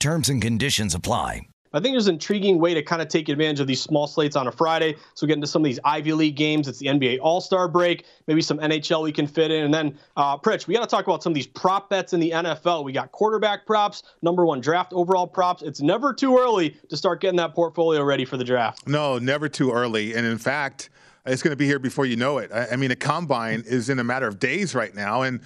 Terms and conditions apply. I think there's an intriguing way to kind of take advantage of these small slates on a Friday. So we get into some of these Ivy League games. It's the NBA All-Star break. Maybe some NHL we can fit in. And then, Pritch, we got to talk about some of these prop bets in the NFL. We got quarterback props, number one draft overall props. It's never too early to start getting that portfolio ready for the draft. No, never too early. And, in fact, it's going to be here before you know it. I mean, a combine is in a matter of days right now. And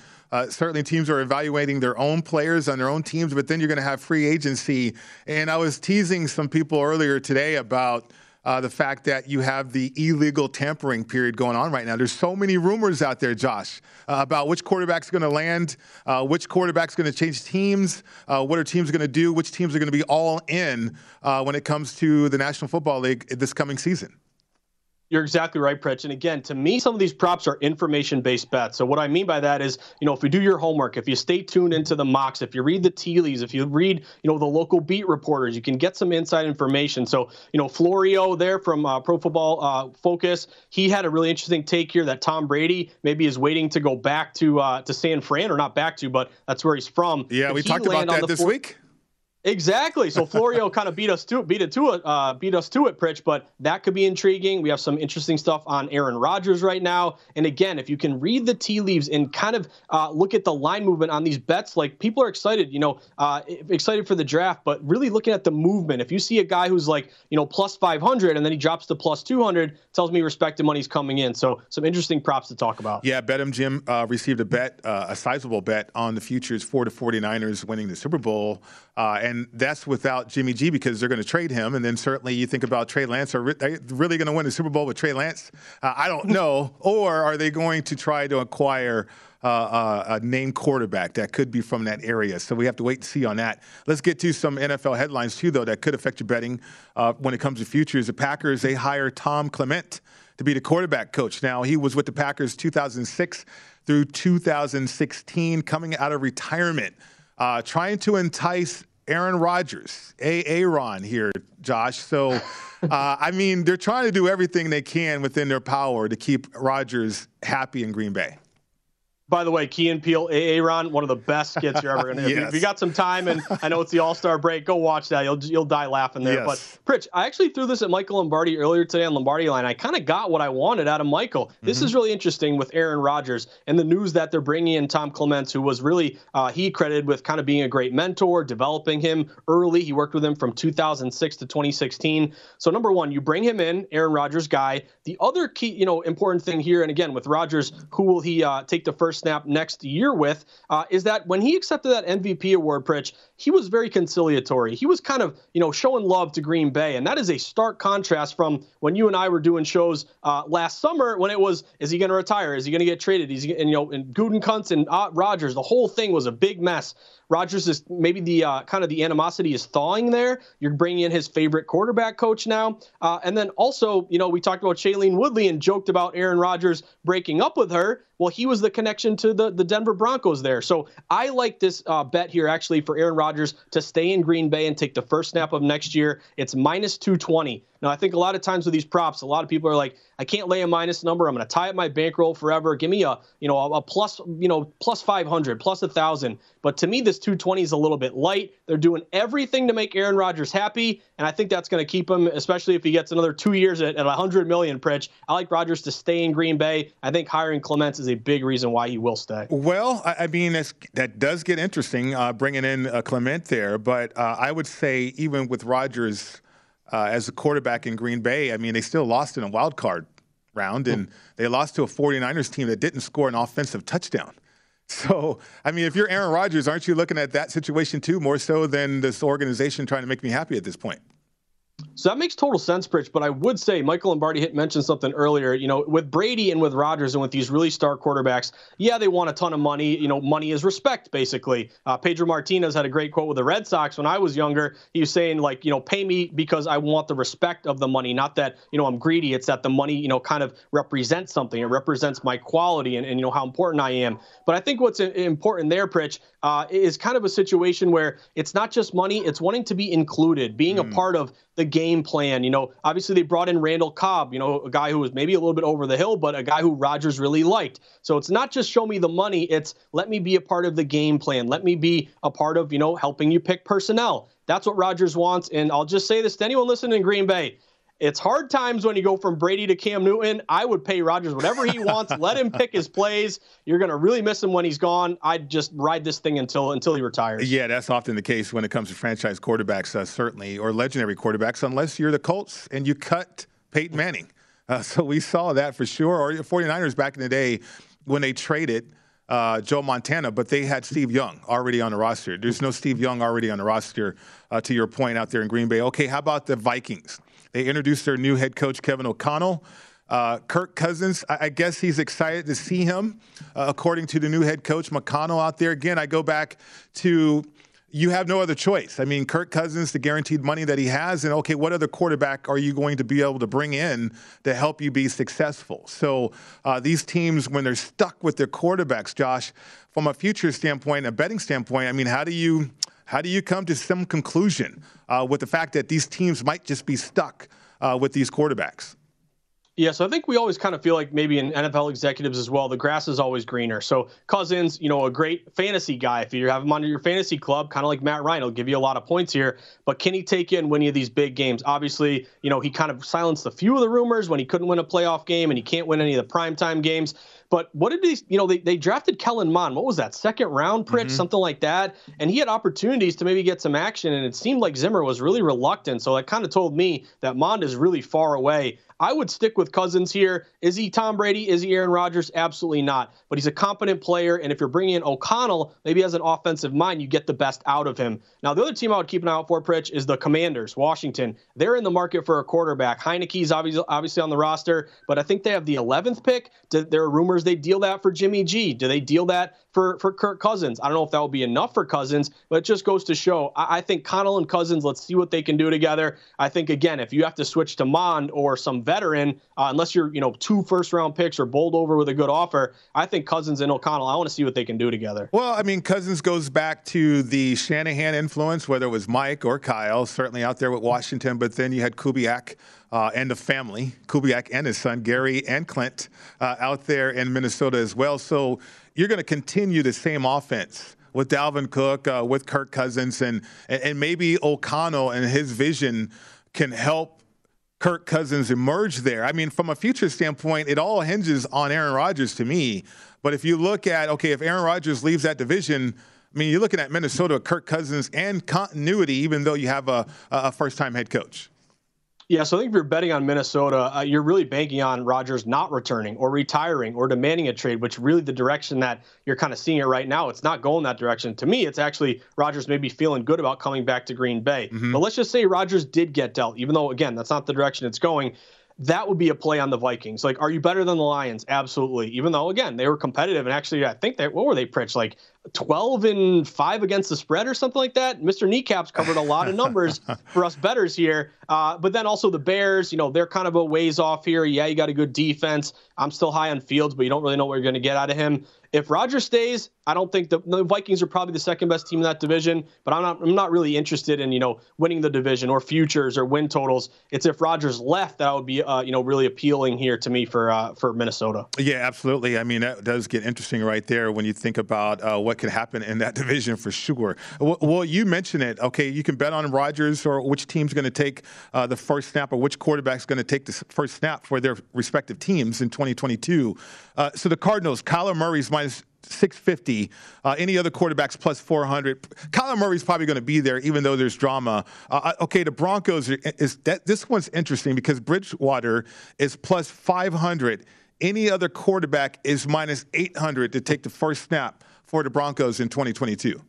certainly teams are evaluating their own players on their own teams, but then you're going to have free agency. And I was teasing some people earlier today about the fact that you have the illegal tampering period going on right now. There's so many rumors out there, Josh, about which quarterback's going to land, which quarterback's going to change teams, what are teams going to do, which teams are going to be all in when it comes to the National Football League this coming season. You're exactly right, Pritch. And again, to me, some of these props are information-based bets. So what I mean by that is, you know, if you do your homework, if you stay tuned into the mocks, if you read the tea leaves, if you read, you know, the local beat reporters, you can get some inside information. So, you know, Florio there from Pro Football Focus, he had a really interesting take here that Tom Brady maybe is waiting to go back to San Fran, or not back to, but that's where he's from. Yeah, we talked about that this week. Exactly. So Florio kind of beat us to it, Pritch, but that could be intriguing. We have some interesting stuff on Aaron Rodgers right now. And again, if you can read the tea leaves and kind of look at the line movement on these bets, like people are excited, you know, excited for the draft, but really looking at the movement. If you see a guy who's like, you know, plus 500 and then he drops to plus 200, tells me respected money's coming in. So some interesting props to talk about. Yeah, BetMGM received a sizable bet on the futures for the 49ers winning the Super Bowl. And that's without Jimmy G because they're going to trade him. And then certainly you think about Trey Lance. Are they really going to win the Super Bowl with Trey Lance? I don't know. Or are they going to try to acquire a named quarterback that could be from that area? So we have to wait and see on that. Let's get to some NFL headlines, too, though, that could affect your betting when it comes to futures. The Packers, they hire Tom Clements to be the quarterback coach. Now, he was with the Packers 2006 through 2016, coming out of retirement, trying to entice Aaron Rodgers, A-A-Ron here, Josh. So, I mean, they're trying to do everything they can within their power to keep Rodgers happy in Green Bay. By the way, Key and Peele, A-A-Ron, one of the best skits you're ever going to hear. Yes. If you got some time, and I know it's the All-Star break, go watch that. You'll die laughing there. Yes. But, Pritch, I actually threw this at Michael Lombardi earlier today on Lombardi Line. I kind of got what I wanted out of Michael. This is really interesting with Aaron Rodgers and the news that they're bringing in Tom Clements, who was really, he credited with kind of being a great mentor, developing him early. He worked with him from 2006 to 2016. So, number one, you bring him in, Aaron Rodgers guy. The other key, you know, important thing here, and again, with Rodgers, who will he take the first snap next year with, is that when he accepted that MVP award, Pritch, he was very conciliatory. He was kind of, you know, showing love to Green Bay. And that is a stark contrast from when you and I were doing shows last summer when it was, is he going to retire? Is he going to get traded? Is he, and, you know, and Gutekunst and Rodgers, the whole thing was a big mess. Rodgers is maybe the kind of the animosity is thawing there. You're bringing in his favorite quarterback coach now. And then also, you know, we talked about Shailene Woodley and joked about Aaron Rodgers breaking up with her. Well, he was the connection to the Denver Broncos there. So I like this bet here actually for Aaron Rodgers to stay in Green Bay and take the first snap of next year. It's minus 220. Now, I think a lot of times with these props, a lot of people are like, I can't lay a minus number. I'm going to tie up my bankroll forever. Give me a plus, plus 500, plus 1,000. But to me, this 220 is a little bit light. They're doing everything to make Aaron Rodgers happy, and I think that's going to keep him, especially if he gets another 2 years at $100 million. Pritch, I like Rodgers to stay in Green Bay. I think hiring Clements is a big reason why he will stay. Well, I mean, that does get interesting bringing in Clement there, but I would say even with Rodgers. As a quarterback in Green Bay, I mean, they still lost in a wild card round, and they lost to a 49ers team that didn't score an offensive touchdown. So, I mean, if you're Aaron Rodgers, aren't you looking at that situation too, more so than this organization trying to make me happy at this point? So that makes total sense, Pritch, but I would say Michael Lombardi mentioned something earlier, with Brady and with Rodgers and with these really star quarterbacks, yeah, they want a ton of money. Money is respect, basically. Pedro Martinez had a great quote with the Red Sox when I was younger. He was saying, like, pay me because I want the respect of the money, not that, I'm greedy. It's that the money, kind of represents something. It represents my quality and how important I am. But I think what's important there, Pritch, is kind of a situation where it's not just money, it's wanting to be included, being a part of the game plan. Obviously they brought in Randall Cobb, a guy who was maybe a little bit over the hill, but a guy who Rodgers really liked. So it's not just show me the money, it's let me be a part of the game plan. Let me be a part of, helping you pick personnel. That's what Rodgers wants. And I'll just say this to anyone listening in Green Bay. It's hard times when you go from Brady to Cam Newton. I would pay Rodgers whatever he wants. Let him pick his plays. You're going to really miss him when he's gone. I'd just ride this thing until he retires. Yeah, that's often the case when it comes to franchise quarterbacks, certainly, or legendary quarterbacks, unless you're the Colts and you cut Peyton Manning. So we saw that for sure. Or the 49ers back in the day when they traded Joe Montana, but they had Steve Young already on the roster. There's no Steve Young already on the roster, to your point out there in Green Bay. Okay, how about the Vikings? They introduced their new head coach, Kevin O'Connell. Kirk Cousins, I guess he's excited to see him, according to the new head coach, McConnell, out there. Again, I go back to you have no other choice. I mean, Kirk Cousins, the guaranteed money that he has, and, okay, what other quarterback are you going to be able to bring in to help you be successful? So these teams, when they're stuck with their quarterbacks, Josh, from a future standpoint, a betting standpoint, I mean, how do you come to some conclusion with the fact that these teams might just be stuck with these quarterbacks? Yeah, so I think we always kind of feel like maybe in NFL executives as well, the grass is always greener. So Cousins, a great fantasy guy. If you have him under your fantasy club, kind of like Matt Ryan, he'll give you a lot of points here. But can he take you and win you these big games? Obviously, he kind of silenced a few of the rumors when he couldn't win a playoff game and he can't win any of the primetime games. But what did they drafted Kellen Mond. What was that, second round, Pritch, something like that? And he had opportunities to maybe get some action, and it seemed like Zimmer was really reluctant. So that kind of told me that Mond is really far away. I would stick with Cousins here. Is he Tom Brady? Is he Aaron Rodgers? Absolutely not. But he's a competent player, and if you're bringing in O'Connell, maybe as an offensive mind, you get the best out of him. Now, the other team I would keep an eye out for, Pritch, is the Commanders, Washington. They're in the market for a quarterback. Heineke's obviously on the roster, but I think they have the 11th pick. There are rumors they deal that for Jimmy G. Do they deal that for Kirk Cousins? I don't know if that will be enough for Cousins, but it just goes to show. I think Connell and Cousins, let's see what they can do together. I think, again, if you have to switch to Mond or some veteran, unless you're, two first-round picks or bowled over with a good offer, I think Cousins and O'Connell, I want to see what they can do together. Well, I mean, Cousins goes back to the Shanahan influence, whether it was Mike or Kyle, certainly out there with Washington, but then you had Kubiak and the family, Kubiak and his son, Gary and Clint, out there in Minnesota as well. So you're going to continue the same offense with Dalvin Cook, with Kirk Cousins, and maybe O'Connell and his vision can help Kirk Cousins emerge there. I mean, from a future standpoint, it all hinges on Aaron Rodgers to me. But if you look at, okay, if Aaron Rodgers leaves that division, I mean, you're looking at Minnesota, Kirk Cousins, and continuity, even though you have a first-time head coach. Yeah, so I think if you're betting on Minnesota, you're really banking on Rodgers not returning or retiring or demanding a trade, which really the direction that you're kind of seeing it right now, it's not going that direction. To me, it's actually Rodgers maybe feeling good about coming back to Green Bay. But let's just say Rodgers did get dealt, even though, again, that's not the direction it's going. That would be a play on the Vikings. Like, are you better than the Lions? Absolutely. Even though, again, they were competitive. And actually, I think what were they, Pritch? Like 12-5 against the spread or something like that? Mr. Kneecaps covered a lot of numbers for us bettors here. But then also the Bears, they're kind of a ways off here. Yeah, you got a good defense. I'm still high on Fields, but you don't really know what you're going to get out of him. If Rodgers stays, I don't think the Vikings are probably the second best team in that division, but I'm not really interested in, winning the division or futures or win totals. It's if Rodgers left that would be really appealing here to me for Minnesota. Yeah, absolutely. I mean, that does get interesting right there when you think about what could happen in that division for sure. Well, you mentioned it. Okay, you can bet on Rodgers or which team's going to take the first snap or which quarterback's going to take the first snap for their respective teams in 2022. So the Cardinals, Kyler Murray's -650. Any other quarterbacks +400. Kyler Murray's probably going to be there, even though there's drama. Okay, the Broncos this one's interesting because Bridgewater is +500. Any other quarterback is -800 to take the first snap for the Broncos in 2022.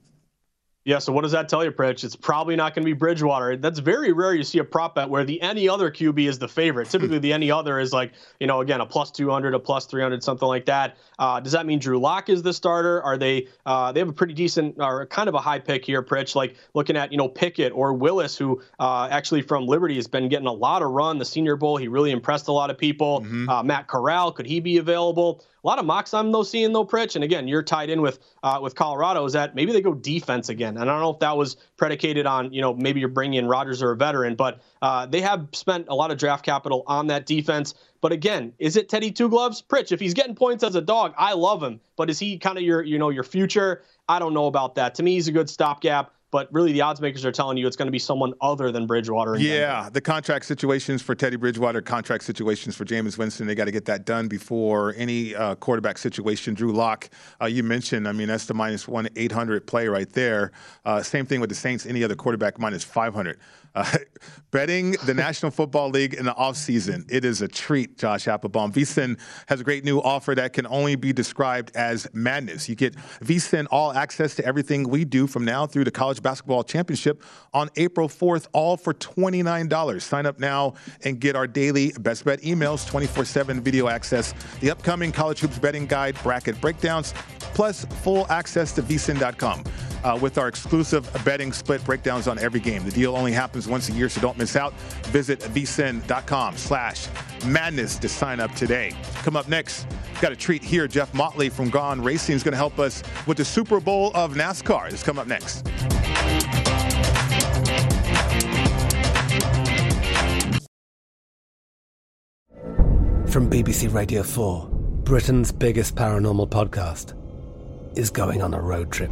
Yeah, so what does that tell you, Pritch? It's probably not going to be Bridgewater. That's very rare you see a prop bet where the any other QB is the favorite. Typically, the any other is like, again, a +200, a +300, something like that. Does that mean Drew Lock is the starter? Are they have a pretty decent or kind of a high pick here, Pritch, like looking at, Pickett or Willis, who actually from Liberty has been getting a lot of run. The Senior Bowl, he really impressed a lot of people. Mm-hmm. Matt Corral, could he be available? A lot of mocks I'm seeing, Pritch, and again, you're tied in with Colorado, is that maybe they go defense again. And I don't know if that was predicated on, maybe you're bringing in Rodgers or a veteran, but they have spent a lot of draft capital on that defense. But again, is it Teddy Two Gloves? Pritch, if he's getting points as a dog, I love him. But is he kind of your future? I don't know about that. To me, he's a good stopgap. But really, the odds makers are telling you it's going to be someone other than Bridgewater. Yeah, the contract situations for Teddy Bridgewater, contract situations for Jameis Winston, they got to get that done before any quarterback situation. Drew Lock, you mentioned, that's the -1,800 play right there. Same thing with the Saints, any other quarterback, -500. Betting the National Football League in the offseason, it is a treat, Josh Applebaum. VSIN has a great new offer that can only be described as madness. You get VSIN all access to everything we do from now through the College Basketball Championship on April 4th, all for $29. Sign up now and get our daily Best Bet emails, 24/7 video access, the upcoming College Hoops Betting Guide, bracket breakdowns, plus full access to vsin.com. With our exclusive betting split breakdowns on every game. The deal only happens once a year, so don't miss out. Visit vsin.com/madness to sign up today. Come up next, got a treat here. Jeff Motley from Gone Racing is going to help us with the Super Bowl of NASCAR. It's coming up next. From BBC Radio 4, Britain's biggest paranormal podcast is going on a road trip.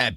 At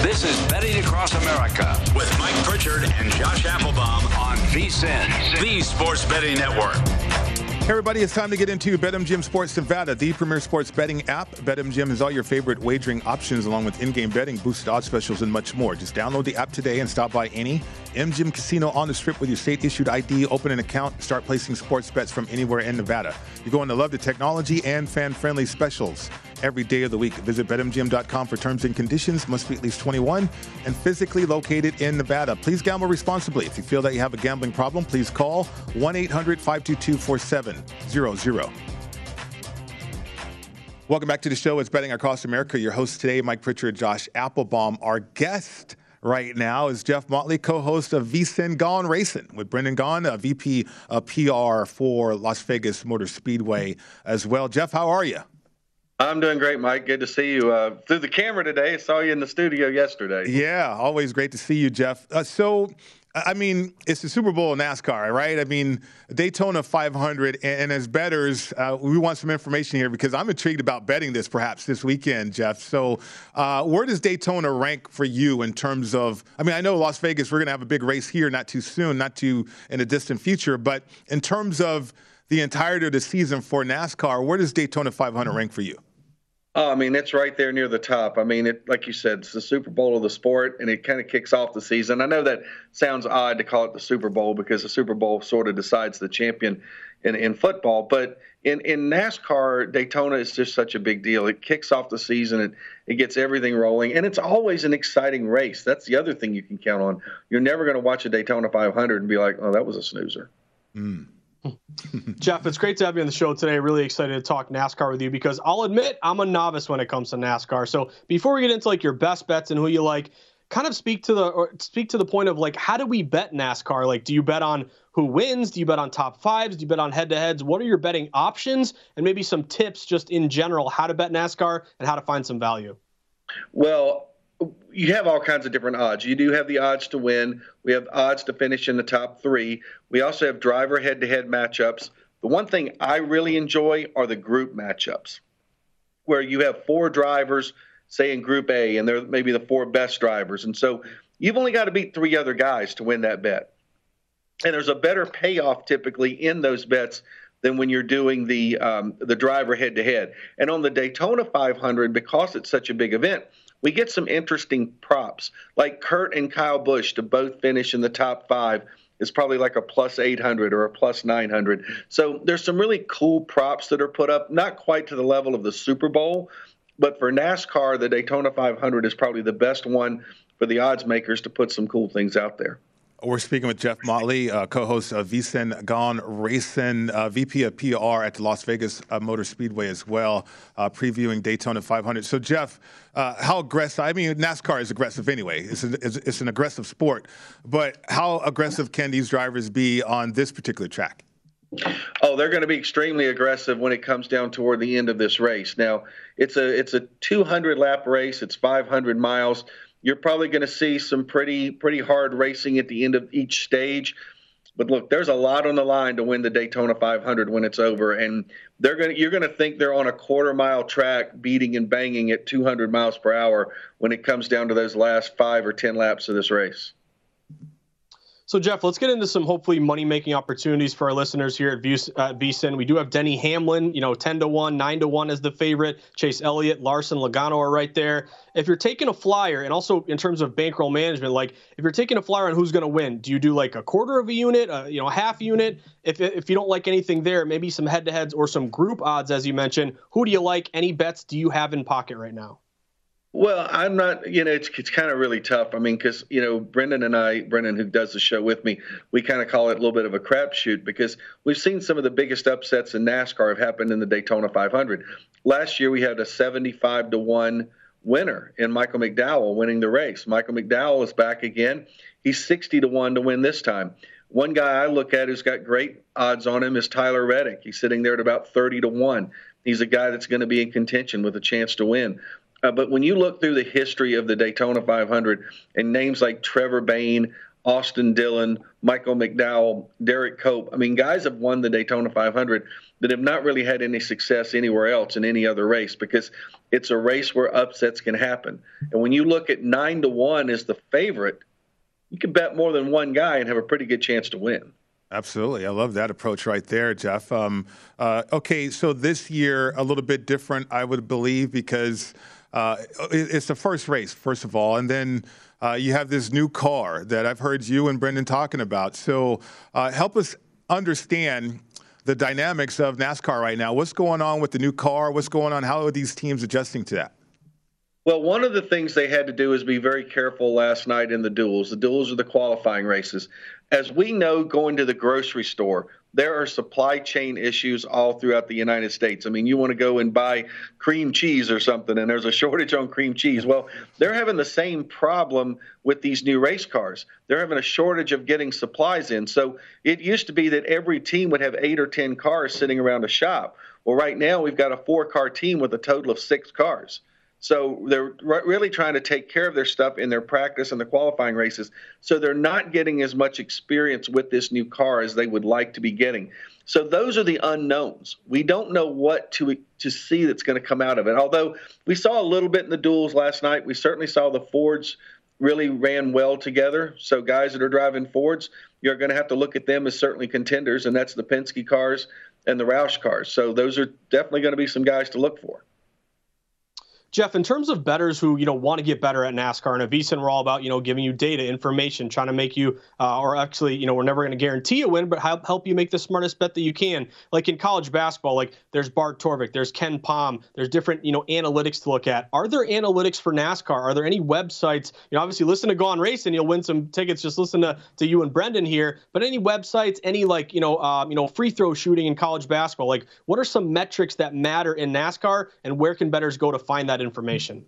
This is Betting Across America with Mike Pritchard and Josh Applebaum on VSiN, the Sports Betting Network. Hey everybody, it's time to get into BetMGM Sports Nevada, the premier sports betting app. BetMGM has all your favorite wagering options along with in-game betting, boosted odds specials, and much more. Just download the app today and stop by any MGM casino on the strip with your state-issued ID, open an account, start placing sports bets from anywhere in Nevada. You're going to love the technology and fan-friendly specials every day of the week. Visit BetMGM.com for terms and conditions. Must be at least 21 and physically located in Nevada. Please gamble responsibly. If you feel that you have a gambling problem, please call 1-800-522-4700. Welcome back to the show. It's Betting Across America. Your host today, Mike Pritchard, Josh Applebaum. Our guest right now is Jeff Motley, co-host of VSiN Gone Racing with Brendan Gaughan, a VP of PR for Las Vegas Motor Speedway as well. Jeff, how are you? I'm doing great, Mike. Good to see you through the camera today. I saw you in the studio yesterday. Yeah, always great to see you, Jeff. So I mean, it's the Super Bowl of NASCAR, right? I mean, Daytona 500, and as bettors, we want some information here because I'm intrigued about betting this perhaps this weekend, Jeff. So where does Daytona rank for you in terms of, I mean, I know Las Vegas, we're going to have a big race here not too soon, not too in the distant future, but in terms of the entirety of the season for NASCAR, where does Daytona 500 rank for you? Oh, I mean, it's right there near the top. I mean, it, like you said, it's the Super Bowl of the sport, and it kind of kicks off the season. I know that sounds odd to call it the Super Bowl because the Super Bowl sort of decides the champion in football. But in NASCAR, Daytona is just such a big deal. It kicks off the season. It gets everything rolling, and it's always an exciting race. That's the other thing you can count on. You're never going to watch a Daytona 500 and be like, oh, that was a snoozer. Mm. Jeff, it's great to have you on the show today. Really excited to talk NASCAR with you because I'll admit I'm a novice when it comes to NASCAR. So before we get into like your best bets and who you like, kind of speak to the point of like, how do we bet NASCAR? Like, do you bet on who wins? Do you bet on top fives? Do you bet on head to heads? What are your betting options? And maybe some tips just in general, how to bet NASCAR and how to find some value. Well, you have all kinds of different odds. You do have the odds to win. We have odds to finish in the top three. We also have driver head-to-head matchups. The one thing I really enjoy are the group matchups, where you have four drivers, say in Group A, and they're maybe the four best drivers. And so you've only got to beat three other guys to win that bet. And there's a better payoff typically in those bets than when you're doing the driver head-to-head. And on the Daytona 500, because it's such a big event, we get some interesting props, like Kurt and Kyle Busch to both finish in the top five is probably like a plus 800 or a plus 900. So there's some really cool props that are put up, not quite to the level of the Super Bowl, but for NASCAR, the Daytona 500 is probably the best one for the odds makers to put some cool things out there. We're speaking with Jeff Motley, co-host of VSIN, Gone Racing, VP of PR at the Las Vegas Motor Speedway as well, previewing Daytona 500. So, Jeff, how aggressive – I mean, NASCAR is aggressive anyway. It's an aggressive sport. But how aggressive can these drivers be on this particular track? Oh, they're going to be extremely aggressive when it comes down toward the end of this race. Now, it's a 200-lap race. It's 500 miles. You're probably going to see some pretty hard racing at the end of each stage. But look, there's a lot on the line to win the Daytona 500 when it's over, and you're going to think they're on a quarter-mile track beating and banging at 200 miles per hour when it comes down to those last 5 or 10 laps of this race. So, Jeff, let's get into some hopefully money-making opportunities for our listeners here at VSIN. We do have Denny Hamlin, 10-1, 9-1 as the favorite. Chase Elliott, Larson, Logano are right there. If you're taking a flyer, and also in terms of bankroll management, like if you're taking a flyer on who's going to win, do you do like a quarter of a unit, a half unit? If you don't like anything there, maybe some head-to-heads or some group odds, as you mentioned. Who do you like? Any bets do you have in pocket right now? Well, I'm not, it's kind of really tough. I mean, because, Brendan who does the show with me, we kind of call it a little bit of a crapshoot because we've seen some of the biggest upsets in NASCAR have happened in the Daytona 500. Last year, we had a 75-1 winner in Michael McDowell winning the race. Michael McDowell is back again. He's 60-1 to win this time. One guy I look at who's got great odds on him is Tyler Reddick. He's sitting there at about 30-1. He's a guy that's going to be in contention with a chance to win. But when you look through the history of the Daytona 500 and names like Trevor Bayne, Austin Dillon, Michael McDowell, Derek Cope, I mean, guys have won the Daytona 500 that have not really had any success anywhere else in any other race because it's a race where upsets can happen. And when you look at 9-1 as the favorite, you can bet more than one guy and have a pretty good chance to win. Absolutely. I love that approach right there, Jeff. Okay, so this year a little bit different, I would believe, because it's the first race, first of all, and then you have this new car that I've heard you and Brendan talking about. So help us understand the dynamics of NASCAR right now. What's going on with the new car? What's going on? How are these teams adjusting to that? Well, one of the things they had to do is be very careful last night in the duels. The duels are the qualifying races. As we know, going to the grocery store, there are supply chain issues all throughout the United States. I mean, you want to go and buy cream cheese or something, and there's a shortage on cream cheese. Well, they're having the same problem with these new race cars. They're having a shortage of getting supplies in. So it used to be that every team would have 8 or 10 cars sitting around a shop. Well, right now we've got a 4-car team with a total of 6 cars. So they're really trying to take care of their stuff in their practice and the qualifying races. So they're not getting as much experience with this new car as they would like to be getting. So those are the unknowns. We don't know what to see that's going to come out of it. Although we saw a little bit in the duels last night. We certainly saw the Fords really ran well together. So guys that are driving Fords, you're going to have to look at them as certainly contenders, and that's the Penske cars and the Roush cars. So those are definitely going to be some guys to look for. Jeff, in terms of bettors who, want to get better at NASCAR, and at VSIN, we're all about, giving you data, information, trying to make you, we're never going to guarantee a win, but help you make the smartest bet that you can. Like in college basketball, like there's Bart Torvik, there's Ken Pom, there's different, analytics to look at. Are there analytics for NASCAR? Are there any websites? Obviously listen to Gone Racing, you'll win some tickets. Just listen to you and Brendan here. But any websites, any free throw shooting in college basketball? Like, what are some metrics that matter in NASCAR, and where can bettors go to find that information?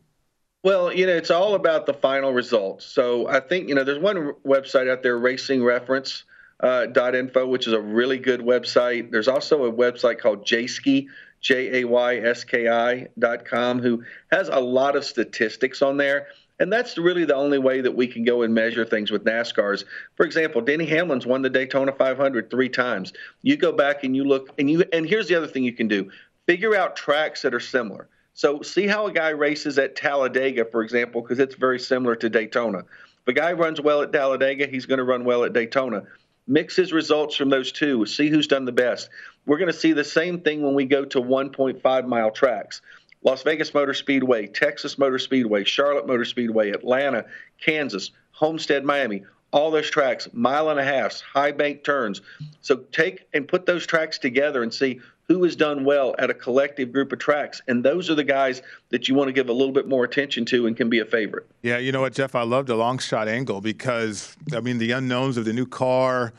Well, it's all about the final results. So I think, there's one website out there, racingreference.info, which is a really good website. There's also a website called Jayski, JAYSKI.com, who has a lot of statistics on there. And that's really the only way that we can go and measure things with NASCARs. For example, Denny Hamlin's won the Daytona 500 three times. You go back and you look, and here's the other thing you can do. Figure out tracks that are similar. So see how a guy races at Talladega, for example, because it's very similar to Daytona. If a guy runs well at Talladega, he's going to run well at Daytona. Mix his results from those two. See who's done the best. We're going to see the same thing when we go to 1.5-mile tracks. Las Vegas Motor Speedway, Texas Motor Speedway, Charlotte Motor Speedway, Atlanta, Kansas, Homestead, Miami. All those tracks, mile and a half, high bank turns. So take and put those tracks together and see who has done well at a collective group of tracks. And those are the guys that you want to give a little bit more attention to and can be a favorite. Yeah, you know what, Jeff? I love the long shot angle because, the unknowns of the new car,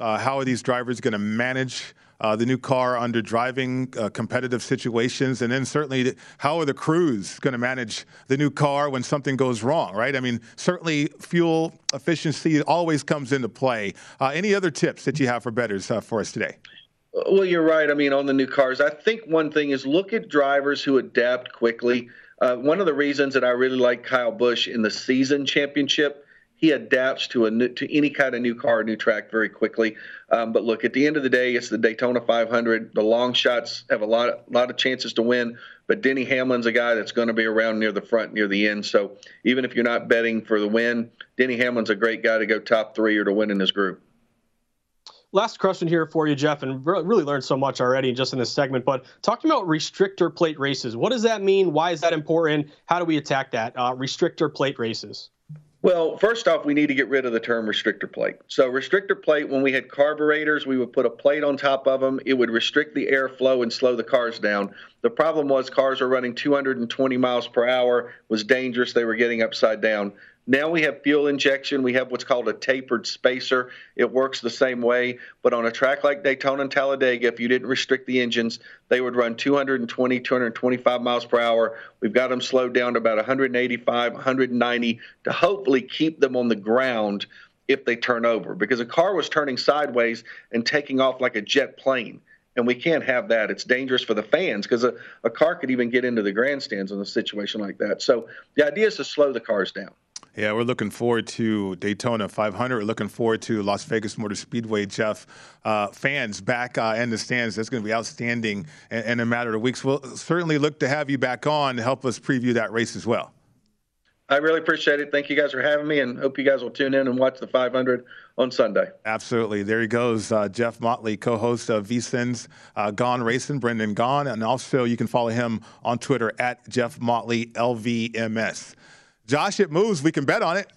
how are these drivers going to manage the new car under driving competitive situations? And then certainly, how are the crews going to manage the new car when something goes wrong, right? Certainly fuel efficiency always comes into play. Any other tips that you have for bettors for us today? Well, you're right. On the new cars, I think one thing is look at drivers who adapt quickly. One of the reasons that I really like Kyle Busch in the season championship, he adapts to any kind of new car, new track very quickly. But look, at the end of the day, it's the Daytona 500. The long shots have a lot of chances to win. But Denny Hamlin's a guy that's going to be around near the front, near the end. So even if you're not betting for the win, Denny Hamlin's a great guy to go top three or to win in his group. Last question here for you, Jeff, and really learned so much already just in this segment, but talking about restrictor plate races, what does that mean? Why is that important? How do we attack that? Restrictor plate races? Well, first off, we need to get rid of the term restrictor plate. So restrictor plate, when we had carburetors, we would put a plate on top of them. It would restrict the airflow and slow the cars down. The problem was cars were running 220 miles per hour, was dangerous. They were getting upside down. Now we have fuel injection. We have what's called a tapered spacer. It works the same way, but on a track like Daytona and Talladega, if you didn't restrict the engines, they would run 220, 225 miles per hour. We've got them slowed down to about 185, 190 to hopefully keep them on the ground if they turn over, because a car was turning sideways and taking off like a jet plane, and we can't have that. It's dangerous for the fans because a car could even get into the grandstands in a situation like that. So the idea is to slow the cars down. Yeah, we're looking forward to Daytona 500. We're looking forward to Las Vegas Motor Speedway, Jeff. Fans back in the stands, that's going to be outstanding in a matter of weeks. We'll certainly look to have you back on to help us preview that race as well. I really appreciate it. Thank you guys for having me, and hope you guys will tune in and watch the 500 on Sunday. Absolutely. There he goes, Jeff Motley, co-host of VSIN's Gone Racing, Brendan Gaughan. And also you can follow him on Twitter at Jeff Motley LVMS. Josh, it moves. We can bet on it.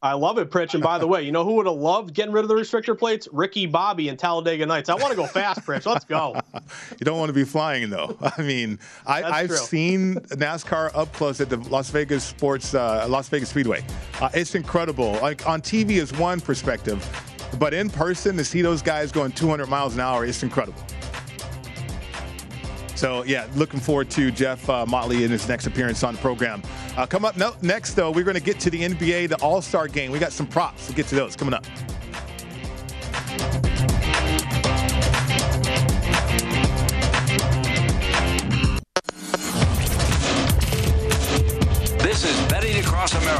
I love it, Pritch. And by the way, who would have loved getting rid of the restrictor plates? Ricky Bobby and Talladega Nights. I want to go fast, Pritch. Let's go. You don't want to be flying, though. I've seen NASCAR up close at the Las Vegas Speedway. It's incredible. Like on TV is one perspective, but in person to see those guys going 200 miles an hour, it's incredible. So, yeah, looking forward to Jeff Motley in his next appearance on the program. Come up next, though, we're going to get to the NBA, the All-Star Game. We got some props. We'll get to those coming up.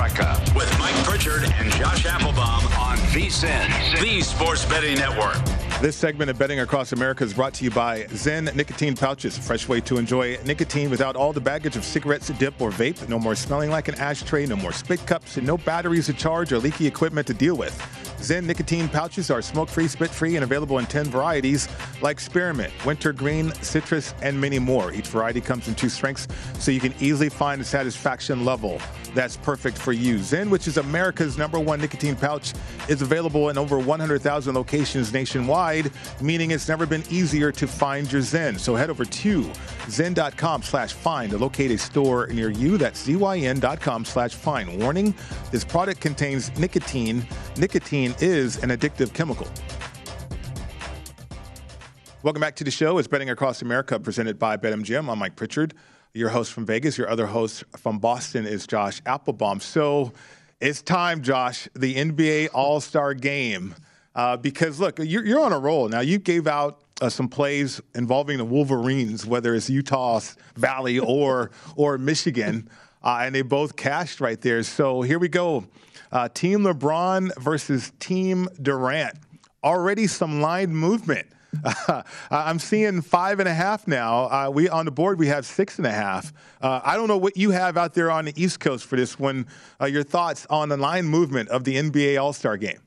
America with Mike Pritchard and Josh Applebaum on VSIN, the Sports Betting Network. This segment of Betting Across America is brought to you by Zen Nicotine Pouches, a fresh way to enjoy nicotine without all the baggage of cigarettes, dip, or vape. No more smelling like an ashtray, no more spit cups, and no batteries to charge or leaky equipment to deal with. Zen Nicotine Pouches are smoke-free, spit-free, and available in 10 varieties like Spearmint, Wintergreen, Citrus, and many more. Each variety comes in two strengths, so you can easily find a satisfaction level that's perfect for you. Zen, which is America's #1 nicotine pouch, is available in over 100,000 locations nationwide, meaning it's never been easier to find your Zen. So head over to zen.com/find to locate a store near you. That's zyn.com/find. Warning, this product contains nicotine. Nicotine is an addictive chemical. Welcome back to the show. It's Betting Across America presented by BetMGM. I'm Mike Pritchard, your host from Vegas. Your other host from Boston is Josh Applebaum. So it's time, Josh, the NBA All-Star Game. Because, look, you're on a roll. Now, you gave out some plays involving the Wolverines, whether it's Utah Valley or Michigan, and they both cashed right there. So here we go. Team LeBron versus Team Durant. Already some line movement. I'm seeing 5.5 now. We on the board, we have 6.5. I don't know what you have out there on the East Coast for this one. Your thoughts on the line movement of the NBA All-Star Game?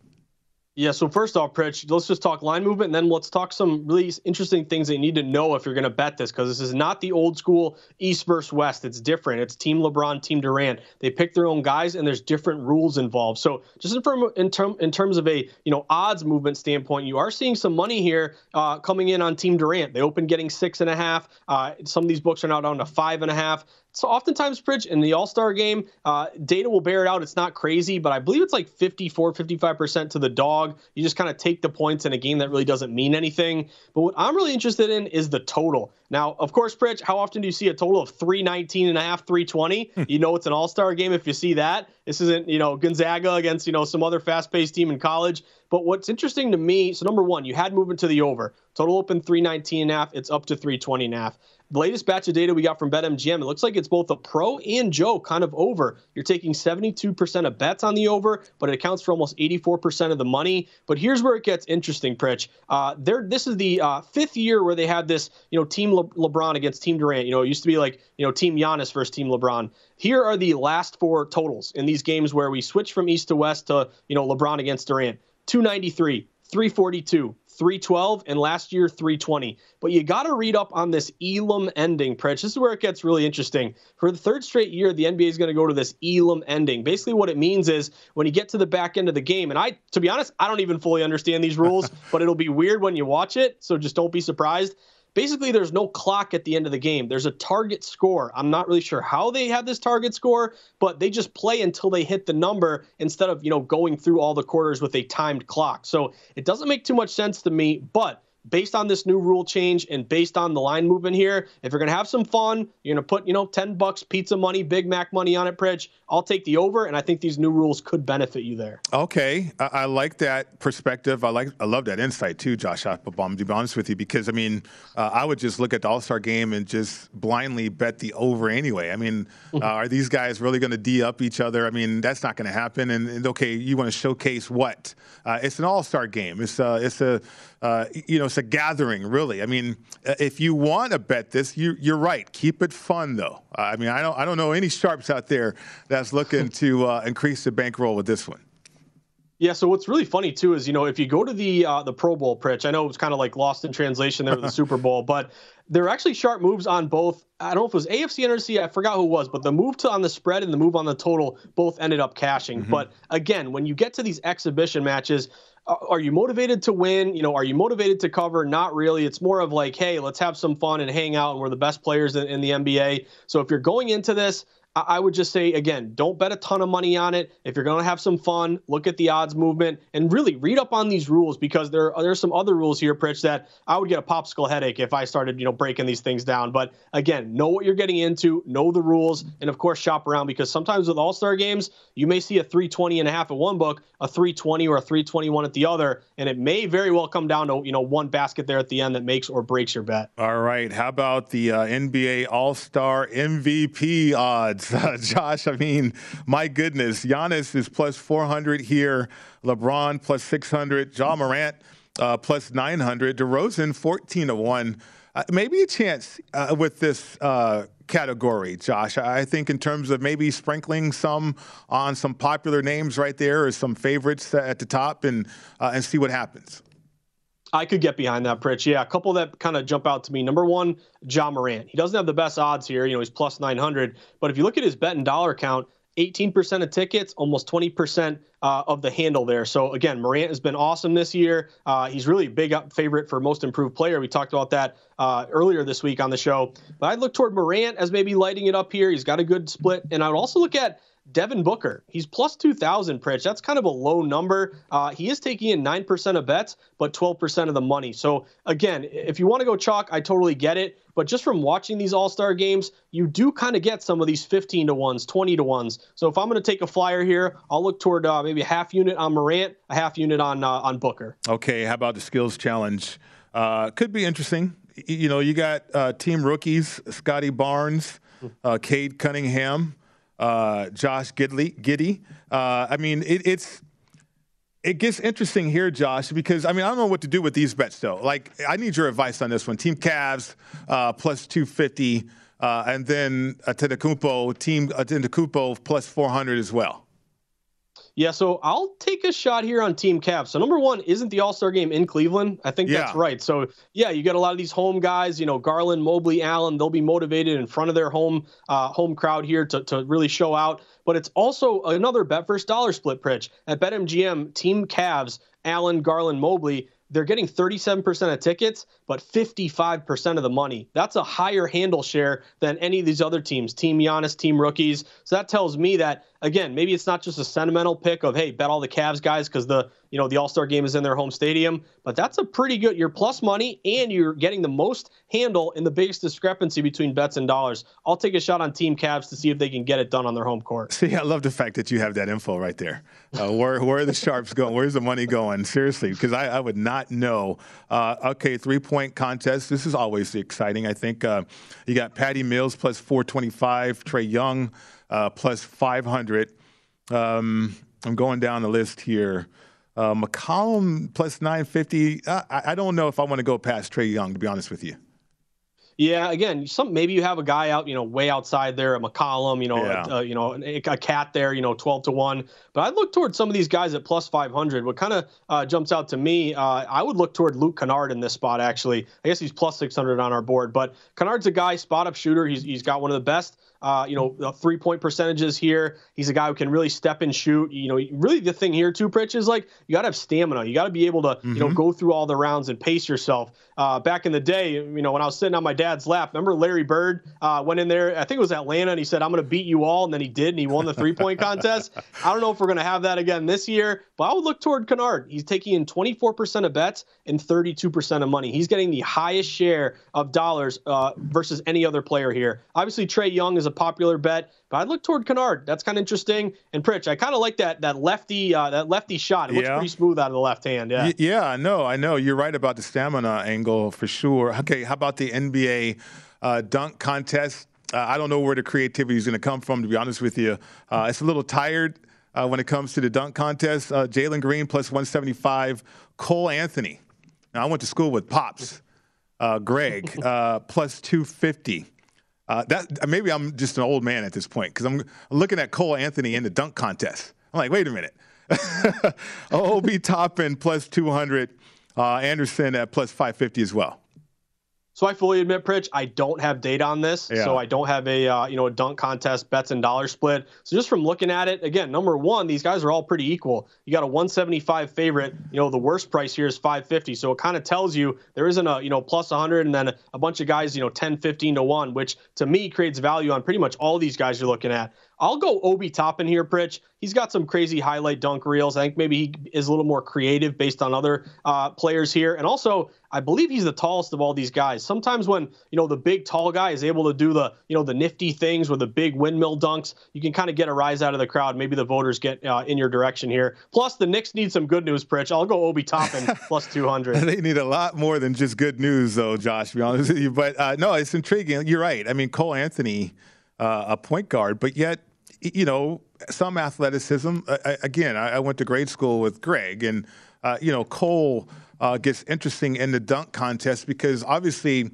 Yeah, so first off, Pritch, let's just talk line movement, and then let's talk some really interesting things that you need to know if you're going to bet this, because this is not the old school East versus West. It's different. It's Team LeBron, Team Durant. They pick their own guys, and there's different rules involved. So just in terms of a odds movement standpoint, you are seeing some money here coming in on Team Durant. They opened getting 6.5. Some of these books are now down to 5.5. So oftentimes, Pritch, in the All-Star game, data will bear it out. It's not crazy, but I believe it's like 54, 55% to the dog. You just kind of take the points in a game that really doesn't mean anything. But what I'm really interested in is the total. Now, of course, Pritch, how often do you see a total of 319.5, 320? You know it's an All-Star game if you see that. This isn't, Gonzaga against, some other fast-paced team in college. But what's interesting to me, so number one, you had movement to the over. Total open 319.5. It's up to 320.5. The latest batch of data we got from BetMGM, it looks like it's both a pro and Joe kind of over. You're taking 72% of bets on the over, but it accounts for almost 84% of the money. But here's where it gets interesting, Pritch. This is the fifth year where they had this, Team LeBron against Team Durant. It used to be like, Team Giannis versus Team LeBron. Here are the last four totals in these games where we switch from east to west to, LeBron against Durant. 293, 342. 312, and last year 320. But you got to read up on this Elam ending, Pritch. This is where it gets really interesting. For the third straight year, the NBA is going to go to this Elam ending. Basically what it means is when you get to the back end of the game, and to be honest, I don't even fully understand these rules, but it'll be weird when you watch it, so just don't be surprised. Basically, there's no clock at the end of the game. There's a target score. I'm not really sure how they have this target score, but they just play until they hit the number instead of, going through all the quarters with a timed clock. So it doesn't make too much sense to me, but based on this new rule change and based on the line movement here, if you're going to have some fun, you're going to put, $10, pizza money, Big Mac money on it, Pritch. I'll take the over, and I think these new rules could benefit you there. Okay. I like that perspective. I love that insight too, Josh Applebaum, to be honest with you, because, I would just look at the All-Star game and just blindly bet the over anyway. Are these guys really going to D up each other? That's not going to happen. And okay, you want to showcase what? It's an All-Star game. It's a gathering, really. If you want to bet this, you're right. Keep it fun, though. I don't know any sharps out there that's looking to increase the bankroll with this one. Yeah, so what's really funny, too, is, if you go to the Pro Bowl, Pritch, I know it was kind of like lost in translation there with the Super Bowl, but there are actually sharp moves on both. I don't know if it was AFC, NFC, I forgot who it was, but the move on the spread and the move on the total both ended up cashing. Mm-hmm. But, again, when you get to these exhibition matches, are you motivated to win? Are you motivated to cover? Not really. It's more of like, hey, let's have some fun and hang out, and we're the best players in the NBA. So if you're going into this, I would just say, again, don't bet a ton of money on it. If you're going to have some fun, look at the odds movement and really read up on these rules, because there's some other rules here, Pritch, that I would get a popsicle headache if I started, breaking these things down. But again, know what you're getting into, know the rules, and of course shop around, because sometimes with All-Star games, you may see a 320.5 at one book, a 320 or a 321 at with the other, and it may very well come down to, you know, one basket there at the end that makes or breaks your bet. All right. How about the NBA All-Star MVP odds, Josh? I mean, my goodness, Giannis is plus 400 here. LeBron plus 600. Ja Morant plus 900. DeRozan 14-1. Maybe a chance with this category, Josh. I think in terms of maybe sprinkling some on some popular names right there or some favorites at the top and see what happens. I could get behind that, Pritch. Yeah, a couple that kind of jump out to me. Number one, Ja Morant. He doesn't have the best odds here. You know, he's plus 900. But if you look at his bet and dollar count, 18% of tickets, almost 20% of the handle there. So, again, Morant has been awesome this year. He's really a big favorite for most improved player. We talked about that earlier this week on the show. But I'd look toward Morant as maybe lighting it up here. He's got a good split. And I would also look at Devin Booker. He's plus 2,000, Pritch. That's kind of a low number. He is taking in 9% of bets, but 12% of the money. So, again, if you want to go chalk, I totally get it. But just from watching these all-star games, you do kind of get some of these 15-1s, 20-1s. So if I'm going to take a flyer here, I'll look toward maybe a half unit on Morant, a half unit on Booker. Okay, how about the skills challenge? Could be interesting. You know, you got team rookies, Scotty Barnes, Cade Cunningham, Josh Giddey. I mean, it gets interesting here, Josh, because, I mean, I don't know what to do with these bets, though. Like, I need your advice on this one. Team Cavs, plus 250, and then Antetokounmpo, team Antetokounmpo, plus 400 as well. Yeah, so I'll take a shot here on Team Cavs. So, number one, isn't the All-Star game in Cleveland? I think that's right. So, yeah, you got a lot of these home guys, you know, Garland, Mobley, Allen. They'll be motivated in front of their home crowd here to really show out. But it's also another bet first dollar split, Pritch. At BetMGM, Team Cavs, Allen, Garland, Mobley, they're getting 37% of tickets, but 55% of the money. That's a higher handle share than any of these other teams, Team Giannis, Team Rookies. So that tells me that, again, maybe it's not just a sentimental pick of, hey, bet all the Cavs guys because the All-Star game is in their home stadium. But that's a pretty good, you're plus money, and you're getting the most handle in the biggest discrepancy between bets and dollars. I'll take a shot on Team Cavs to see if they can get it done on their home court. See, I love the fact that you have that info right there. Where are the sharps going? Where's the money going? Seriously, because I would not know. Okay, 3-point contest. This is always exciting. I think you got Patty Mills plus 425, Trey Young plus 500. I'm going down the list here. McCollum plus 950. I don't know if I want to go past Trey Young, to be honest with you. Yeah, again, maybe you have a guy out, you know, way outside there, a McCollum, you know, a cat there, you know, 12-1. But I look toward some of these guys at plus 500. What kind of jumps out to me, I would look toward Luke Kennard in this spot, actually. I guess he's plus 600 on our board. But Kennard's a guy, spot-up shooter. He's got one of the best. Three-point percentages here. He's a guy who can really step and shoot. You know, really the thing here too, Pritch, is like you got to have stamina. You got to be able to, go through all the rounds and pace yourself. Back in the day, you know, when I was sitting on my dad's lap, remember Larry Bird went in there, I think it was Atlanta, and he said, I'm going to beat you all, and then he did, and he won the three-point contest. I don't know if we're going to have that again this year, but I would look toward Kennard. He's taking in 24% of bets and 32% of money. He's getting the highest share of dollars versus any other player here. Obviously, Trey Young is a popular bet, but I'd look toward Kennard. That's kind of interesting. And Pritch, I kind of like that lefty shot. It looks pretty smooth out of the left hand. Yeah. Yeah, I know. You're right about the stamina angle for sure. Okay, how about the NBA dunk contest? I don't know where the creativity is going to come from, to be honest with you. It's a little tired when it comes to the dunk contest. Jalen Green plus 175. Cole Anthony. Now, I went to school with Pops. Greg plus 250. That maybe I'm just an old man at this point because I'm looking at Cole Anthony in the dunk contest. I'm like, wait a minute. Obi Toppin plus 200, Anderson at plus 550 as well. So I fully admit, Pritch, I don't have data on this, so I don't have a dunk contest bets and dollar split. So just from looking at it, again, number one, these guys are all pretty equal. You got a 175 favorite. You know, the worst price here is 550. So it kind of tells you there isn't a plus 100 and then a bunch of guys 10-15-1, which to me creates value on pretty much all these guys you're looking at. I'll go Obi Toppin here, Pritch. He's got some crazy highlight dunk reels. I think maybe he is a little more creative based on other players here. And also, I believe he's the tallest of all these guys. Sometimes when, you know, the big tall guy is able to do the, you know, the nifty things with the big windmill dunks, you can kind of get a rise out of the crowd. Maybe the voters get in your direction here. Plus, the Knicks need some good news, Pritch. I'll go Obi Toppin plus 200. They need a lot more than just good news, though, Josh, to be honest with you. But, no, it's intriguing. You're right. I mean, Cole Anthony, a point guard, but yet, you know, some athleticism. I went to grade school with Greg, and, you know, Cole gets interesting in the dunk contest because obviously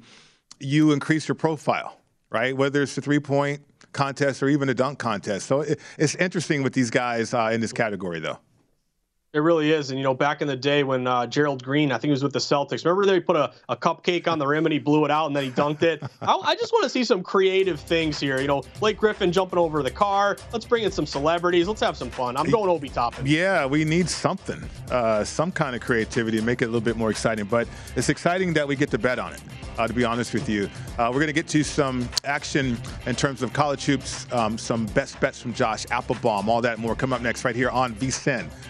you increase your profile, right? Whether it's the three-point contest or even a dunk contest. So it's interesting with these guys in this category, though. It really is. And, you know, back in the day when Gerald Green, I think he was with the Celtics, remember they put a cupcake on the rim and he blew it out and then he dunked it? I just want to see some creative things here. You know, Blake Griffin jumping over the car. Let's bring in some celebrities. Let's have some fun. I'm going Obi Toppin. Yeah, we need something, some kind of creativity to make it a little bit more exciting. But it's exciting that we get to bet on it, to be honest with you. We're going to get to some action in terms of college hoops, some best bets from Josh Applebaum, all that and more. Come up next right here on VSIN,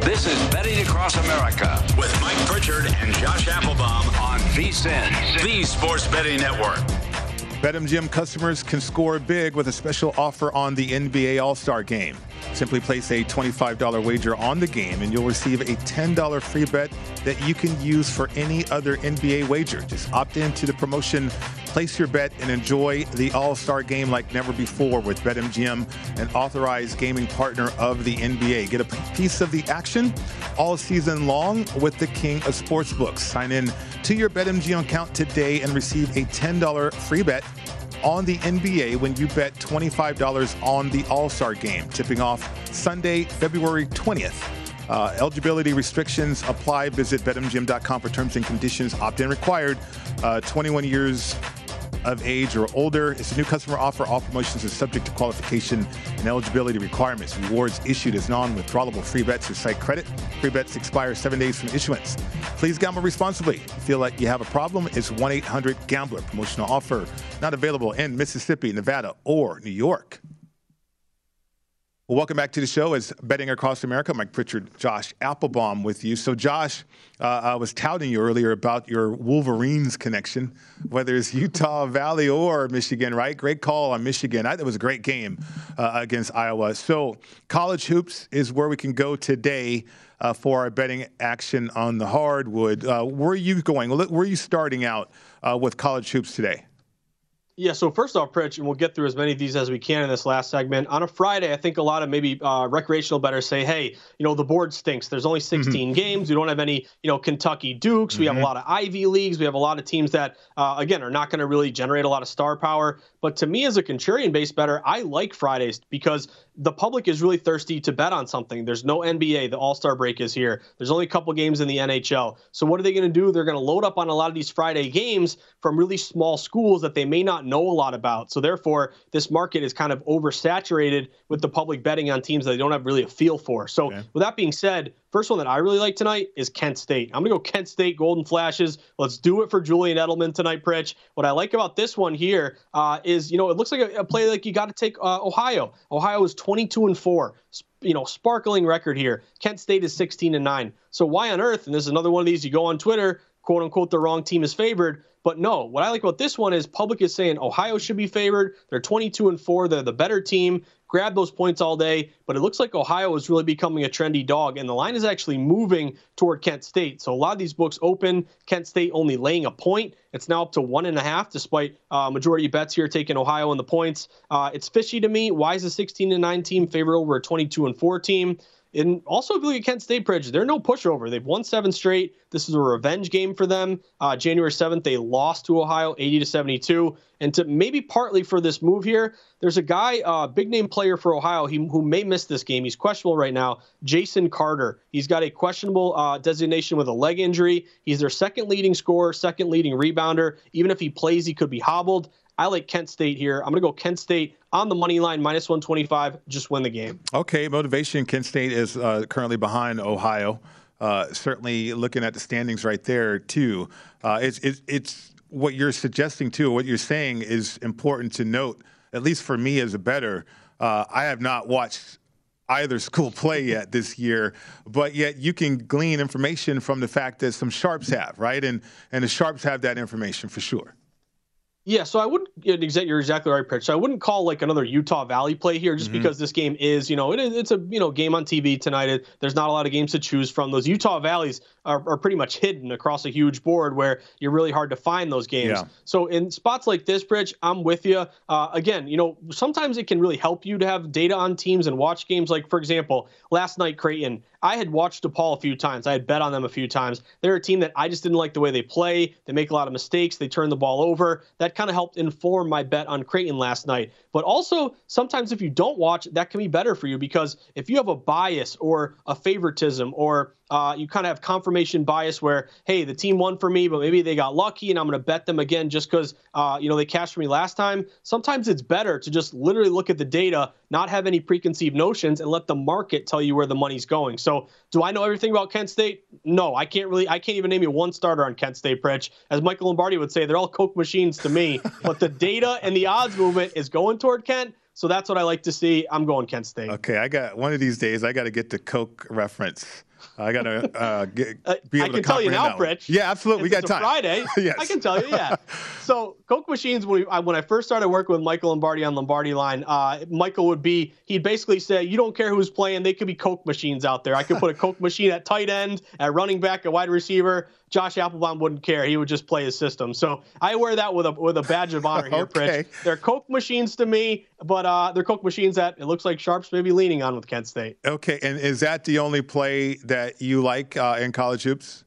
This is Betting Across America with Mike Pritchard and Josh Applebaum on VSiN, the Sports Betting Network. BetMGM customers can score big with a special offer on the NBA All-Star Game. Simply place a $25 wager on the game and you'll receive a $10 free bet that you can use for any other NBA wager. Just opt into the promotion, place your bet, and enjoy the All-Star Game like never before with BetMGM, an authorized gaming partner of the NBA. Get a piece of the action all season long with the king of sportsbooks. Sign in to your BetMGM account today and receive a $10 free bet on the NBA when you bet $25 on the All-Star Game, tipping off Sunday, February 20th. Eligibility restrictions apply. Visit BetMGM.com for terms and conditions. Opt-in required. 21 years of age or older. It's a new customer offer. All promotions are subject to qualification and eligibility requirements. Rewards issued as non-withdrawable free bets or site credit. Free bets expire 7 days from issuance. Please gamble responsibly. If you feel like you have a problem, it's 1-800-GAMBLER. Promotional offer not available in Mississippi, Nevada, or New York. Well, welcome back to the show. It's Betting Across America. Mike Pritchard, Josh Applebaum with you. So, Josh, I was touting you earlier about your Wolverines connection, whether it's Utah Valley or Michigan, right? Great call on Michigan. It was a great game against Iowa. So, college hoops is where we can go today for our betting action on the hardwood. Where are you going? Where are you starting out with college hoops today? Yeah, so first off, Pritch, and we'll get through as many of these as we can in this last segment. On a Friday, I think a lot of maybe recreational bettors say, hey, you know, the board stinks. There's only 16 games. We don't have any, you know, Kentucky Dukes. We have a lot of Ivy Leagues. We have a lot of teams that, again, are not going to really generate a lot of star power. But to me as a contrarian-based bettor, I like Fridays because the public is really thirsty to bet on something. There's no NBA. The All-Star break is here. There's only a couple games in the NHL. So what are they going to do? They're going to load up on a lot of these Friday games from really small schools that they may not know a lot about. So therefore, this market is kind of oversaturated with the public betting on teams that they don't have really a feel for. So with that being said, first one that I really like tonight is Kent State. I'm going to go Kent State, Golden Flashes. Let's do it for Julian Edelman tonight, Pritch. What I like about this one here is, you know, it looks like a play like you got to take Ohio. Ohio is 22-4. You know, sparkling record here. Kent State is 16-9. So why on earth, and this is another one of these, you go on Twitter, quote-unquote, the wrong team is favored. But no, what I like about this one is public is saying Ohio should be favored. They're 22-4. They're the better team. Grab those points all day. But it looks like Ohio is really becoming a trendy dog, and the line is actually moving toward Kent State. So a lot of these books open Kent State only laying a point. It's now up to 1.5, despite majority bets here taking Ohio in the points. It's fishy to me. Why is a 16-9 team favored over a 22-4 team? And also, if you look at Kent State, Bridge, they're no pushover. They've won 7 straight. This is a revenge game for them. January 7th, they lost to Ohio 80-72. And to maybe partly for this move here, there's a guy, big-name player for Ohio, who may miss this game. He's questionable right now, Jason Carter. He's got a questionable designation with a leg injury. He's their second leading scorer, second leading rebounder. Even if he plays, he could be hobbled. I like Kent State here. I'm going to go Kent State on the money line, -125, just win the game. Okay, motivation. Kent State is currently behind Ohio. Certainly looking at the standings right there, too. It's what you're suggesting, too, what you're saying is important to note, at least for me as a bettor. I have not watched either school play yet this year, but yet you can glean information from the fact that some sharps have, right? And the sharps have that information for sure. Yeah, so I wouldn't – you're exactly right, Pritch. So I wouldn't call, like, another Utah Valley play here just because this game is, it's a game on TV tonight. There's not a lot of games to choose from. Those Utah Valleys are pretty much hidden across a huge board where you're really hard to find those games. Yeah. So in spots like this, Pritch, I'm with you. Again, sometimes it can really help you to have data on teams and watch games. Like, for example, last night, Creighton – I had watched DePaul a few times. I had bet on them a few times. They're a team that I just didn't like the way they play. They make a lot of mistakes. They turn the ball over. That kind of helped inform my bet on Creighton last night. But also, sometimes if you don't watch, that can be better for you, because if you have a bias or a favoritism, or you kind of have confirmation bias where, hey, the team won for me, but maybe they got lucky and I'm going to bet them again just because, they cashed for me last time. Sometimes it's better to just literally look at the data, not have any preconceived notions, and let the market tell you where the money's going. So do I know everything about Kent State? No, I can't even name you one starter on Kent State, Pritch. As Michael Lombardi would say, they're all Coke machines to me, but the data and the odds movement is going toward Kent. So that's what I like to see. I'm going Kent State. Okay. I got one of these days, I got to get the Coke reference. I got to be able to comprehend that. I can tell you now, Pritch. Yeah, absolutely. We got time. Friday. Yes. I can tell you, yeah. So Coke machines, when I first started working with Michael Lombardi on Lombardi Line, Michael he'd basically say, you don't care who's playing. They could be Coke machines out there. I could put a Coke machine at tight end, at running back, at wide receiver. Josh Applebaum wouldn't care. He would just play his system. So I wear that with a badge of honor here, okay. Pritch. They're Coke machines to me, but they're Coke machines that it looks like Sharps may be leaning on with Kent State. Okay, and is that the only play that you like in college hoops?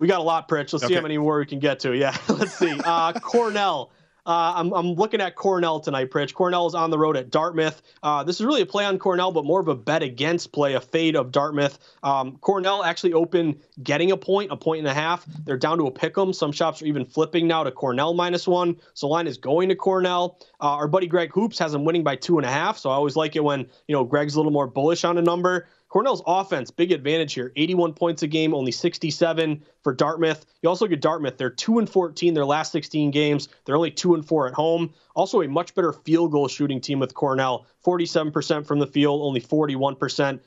We got a lot, Pritch. Let's see how many more we can get to. Yeah, let's see. Cornell. I'm looking at Cornell tonight, Pritch. Cornell is on the road at Dartmouth. This is really a play on Cornell, but more of a bet against play, a fade of Dartmouth. Cornell actually opened getting a point and a half. They're down to a pick'em. Some shops are even flipping now to Cornell -1. So line is going to Cornell. Our buddy Greg Hoops has them winning by 2.5. So I always like it when Greg's a little more bullish on a number. Cornell's offense, big advantage here. 81 points a game, only 67 for Dartmouth. You also get Dartmouth. They're 2-14 their last 16 games. They're only 2-4 at home. Also a much better field goal shooting team with Cornell. 47% from the field, only 41%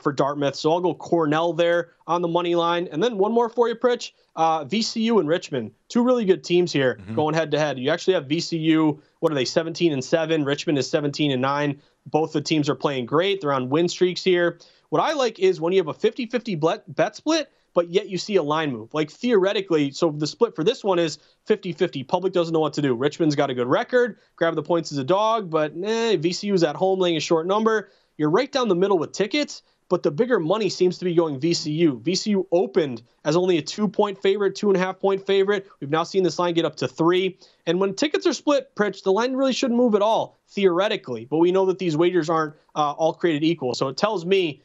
for Dartmouth. So I'll go Cornell there on the money line. And then one more for you, Pritch. VCU and Richmond, two really good teams here going head-to-head. You actually have VCU, 17-7. Richmond is 17-9. Both the teams are playing great. They're on win streaks here. What I like is when you have a 50-50 bet split, but yet you see a line move. Like theoretically, so the split for this one is 50-50. Public doesn't know what to do. Richmond's got a good record. Grab the points as a dog, but VCU's at home laying a short number. You're right down the middle with tickets, but the bigger money seems to be going VCU. VCU opened as only a 2-point favorite, 2.5-point favorite. We've now seen this line get up to 3. And when tickets are split, Pritch, the line really shouldn't move at all, theoretically. But we know that these wagers aren't all created equal. So it tells me,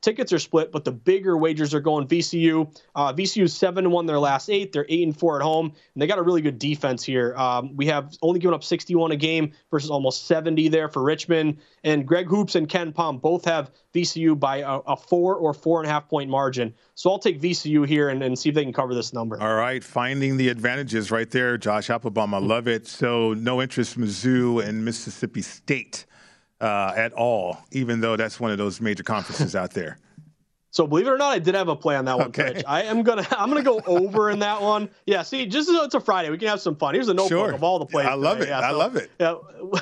tickets are split, but the bigger wagers are going VCU. VCU's 7-1 their last 8. They're 8-4 at home, and they got a really good defense here. We have only given up 61 a game versus almost 70 there for Richmond. And Greg Hoops and Ken Pom both have VCU by a 4 or 4.5 point margin. So I'll take VCU here and see if they can cover this number. All right, finding the advantages right there, Josh Applebaum. I love it. So no interest in Mizzou and Mississippi State. At all, even though that's one of those major conferences out there. So believe it or not, I did have a play on that one. Okay. Rich. I'm gonna go over in that one. Yeah. See, just so it's a Friday, we can have some fun. Here's a notebook of all the plays. Yeah, I love it. Yeah, I love it. Yeah,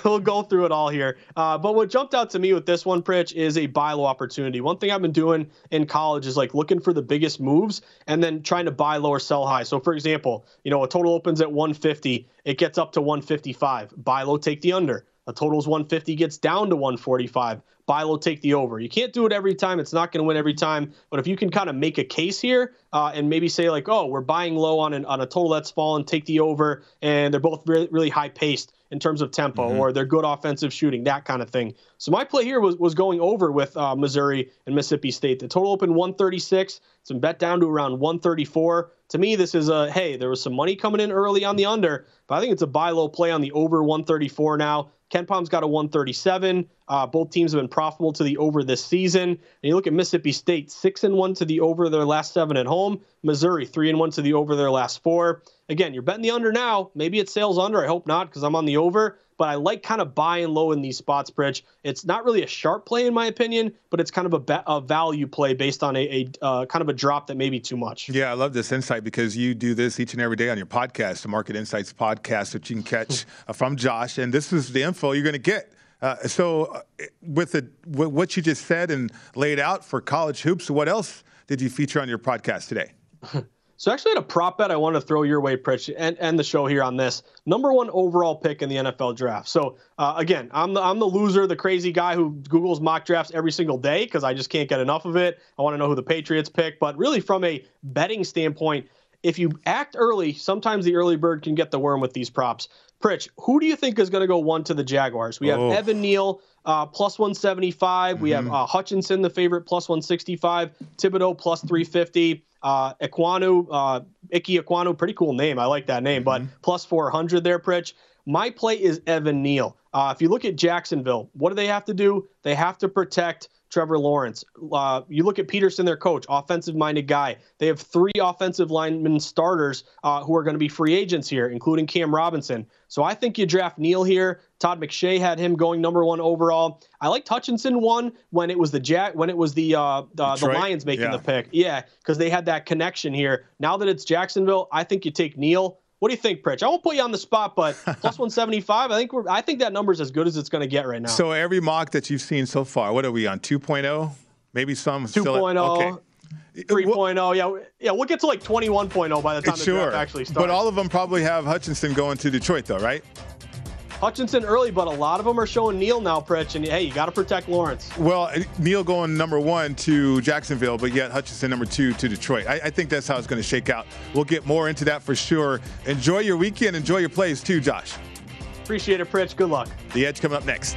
we'll go through it all here. But what jumped out to me with this one, Pritch, is a buy low opportunity. One thing I've been doing in college is like looking for the biggest moves and then trying to buy low or sell high. So for example, you know, a total opens at 150, it gets up to 155. Buy low, take the under. A total's 150, gets down to 145. Buy low, take the over. You can't do it every time. It's not going to win every time. But if you can kind of make a case here and maybe say like, oh, we're buying low on a total that's fallen, take the over, and they're both really, really high paced in terms of tempo, or they're good offensive shooting, that kind of thing. So my play here was going over with Missouri and Mississippi State. The total opened 136. It's been bet down to around 134. To me, this is a, hey, there was some money coming in early on the under, but I think it's a buy low play on the over 134 now. Ken Palm's got a 137. Both teams have been profitable to the over this season. And you look at Mississippi State, 6-1 to the over their last 7 at home. Missouri, 3-1 to the over their last 4. Again, you're betting the under now. Maybe it sails under. I hope not, because I'm on the over. But I like kind of buying low in these spots, Bridge. It's not really a sharp play in my opinion, but it's kind of a value play based on a kind of a drop that may be too much. Yeah, I love this insight because you do this each and every day on your podcast, the Market Insights podcast, that you can catch from Josh. And this is the info you're going to get. So with what you just said and laid out for college hoops, what else did you feature on your podcast today? So actually I had a prop bet I wanted to throw your way, Pritch, and the show here on this. Number one overall pick in the NFL draft. So again, I'm the loser, the crazy guy who Googles mock drafts every single day because I just can't get enough of it. I want to know who the Patriots pick. But really from a betting standpoint, if you act early, sometimes the early bird can get the worm with these props. Pritch, who do you think is going to go one to the Jaguars? We have Evan Neal, +175. We have Hutchinson, the favorite, +165. Thibodeau, +350. Icky Ekwonu, pretty cool name. I like that name, but +400 there, Pritch. My play is Evan Neal. If you look at Jacksonville, what do they have to do? They have to protect Trevor Lawrence. You look at Peterson, their coach, offensive-minded guy. They have 3 offensive linemen starters who are going to be free agents here, including Cam Robinson. So I think you draft Neal here. Todd McShay had him going number 1 overall. I liked Hutchinson 1 when it was the Lions making the pick. Yeah, because they had that connection here. Now that it's Jacksonville, I think you take Neal. What do you think, Pritch? I won't put you on the spot, but +175. I think that number's as good as it's going to get right now. So every mock that you've seen so far, what are we on? 2.0, maybe some 2.0. Okay. 3.0, yeah, we'll get to like 21.0 by the time the draft actually starts. But all of them probably have Hutchinson going to Detroit, though, right? Hutchinson early, but a lot of them are showing Neal now, Pritch, and hey, you got to protect Lawrence. Well, Neal going number 1 to Jacksonville, but yet Hutchinson number 2 to Detroit. I think that's how it's going to shake out. We'll get more into that for sure. Enjoy your weekend. Enjoy your plays too, Josh. Appreciate it, Pritch. Good luck. The Edge coming up next.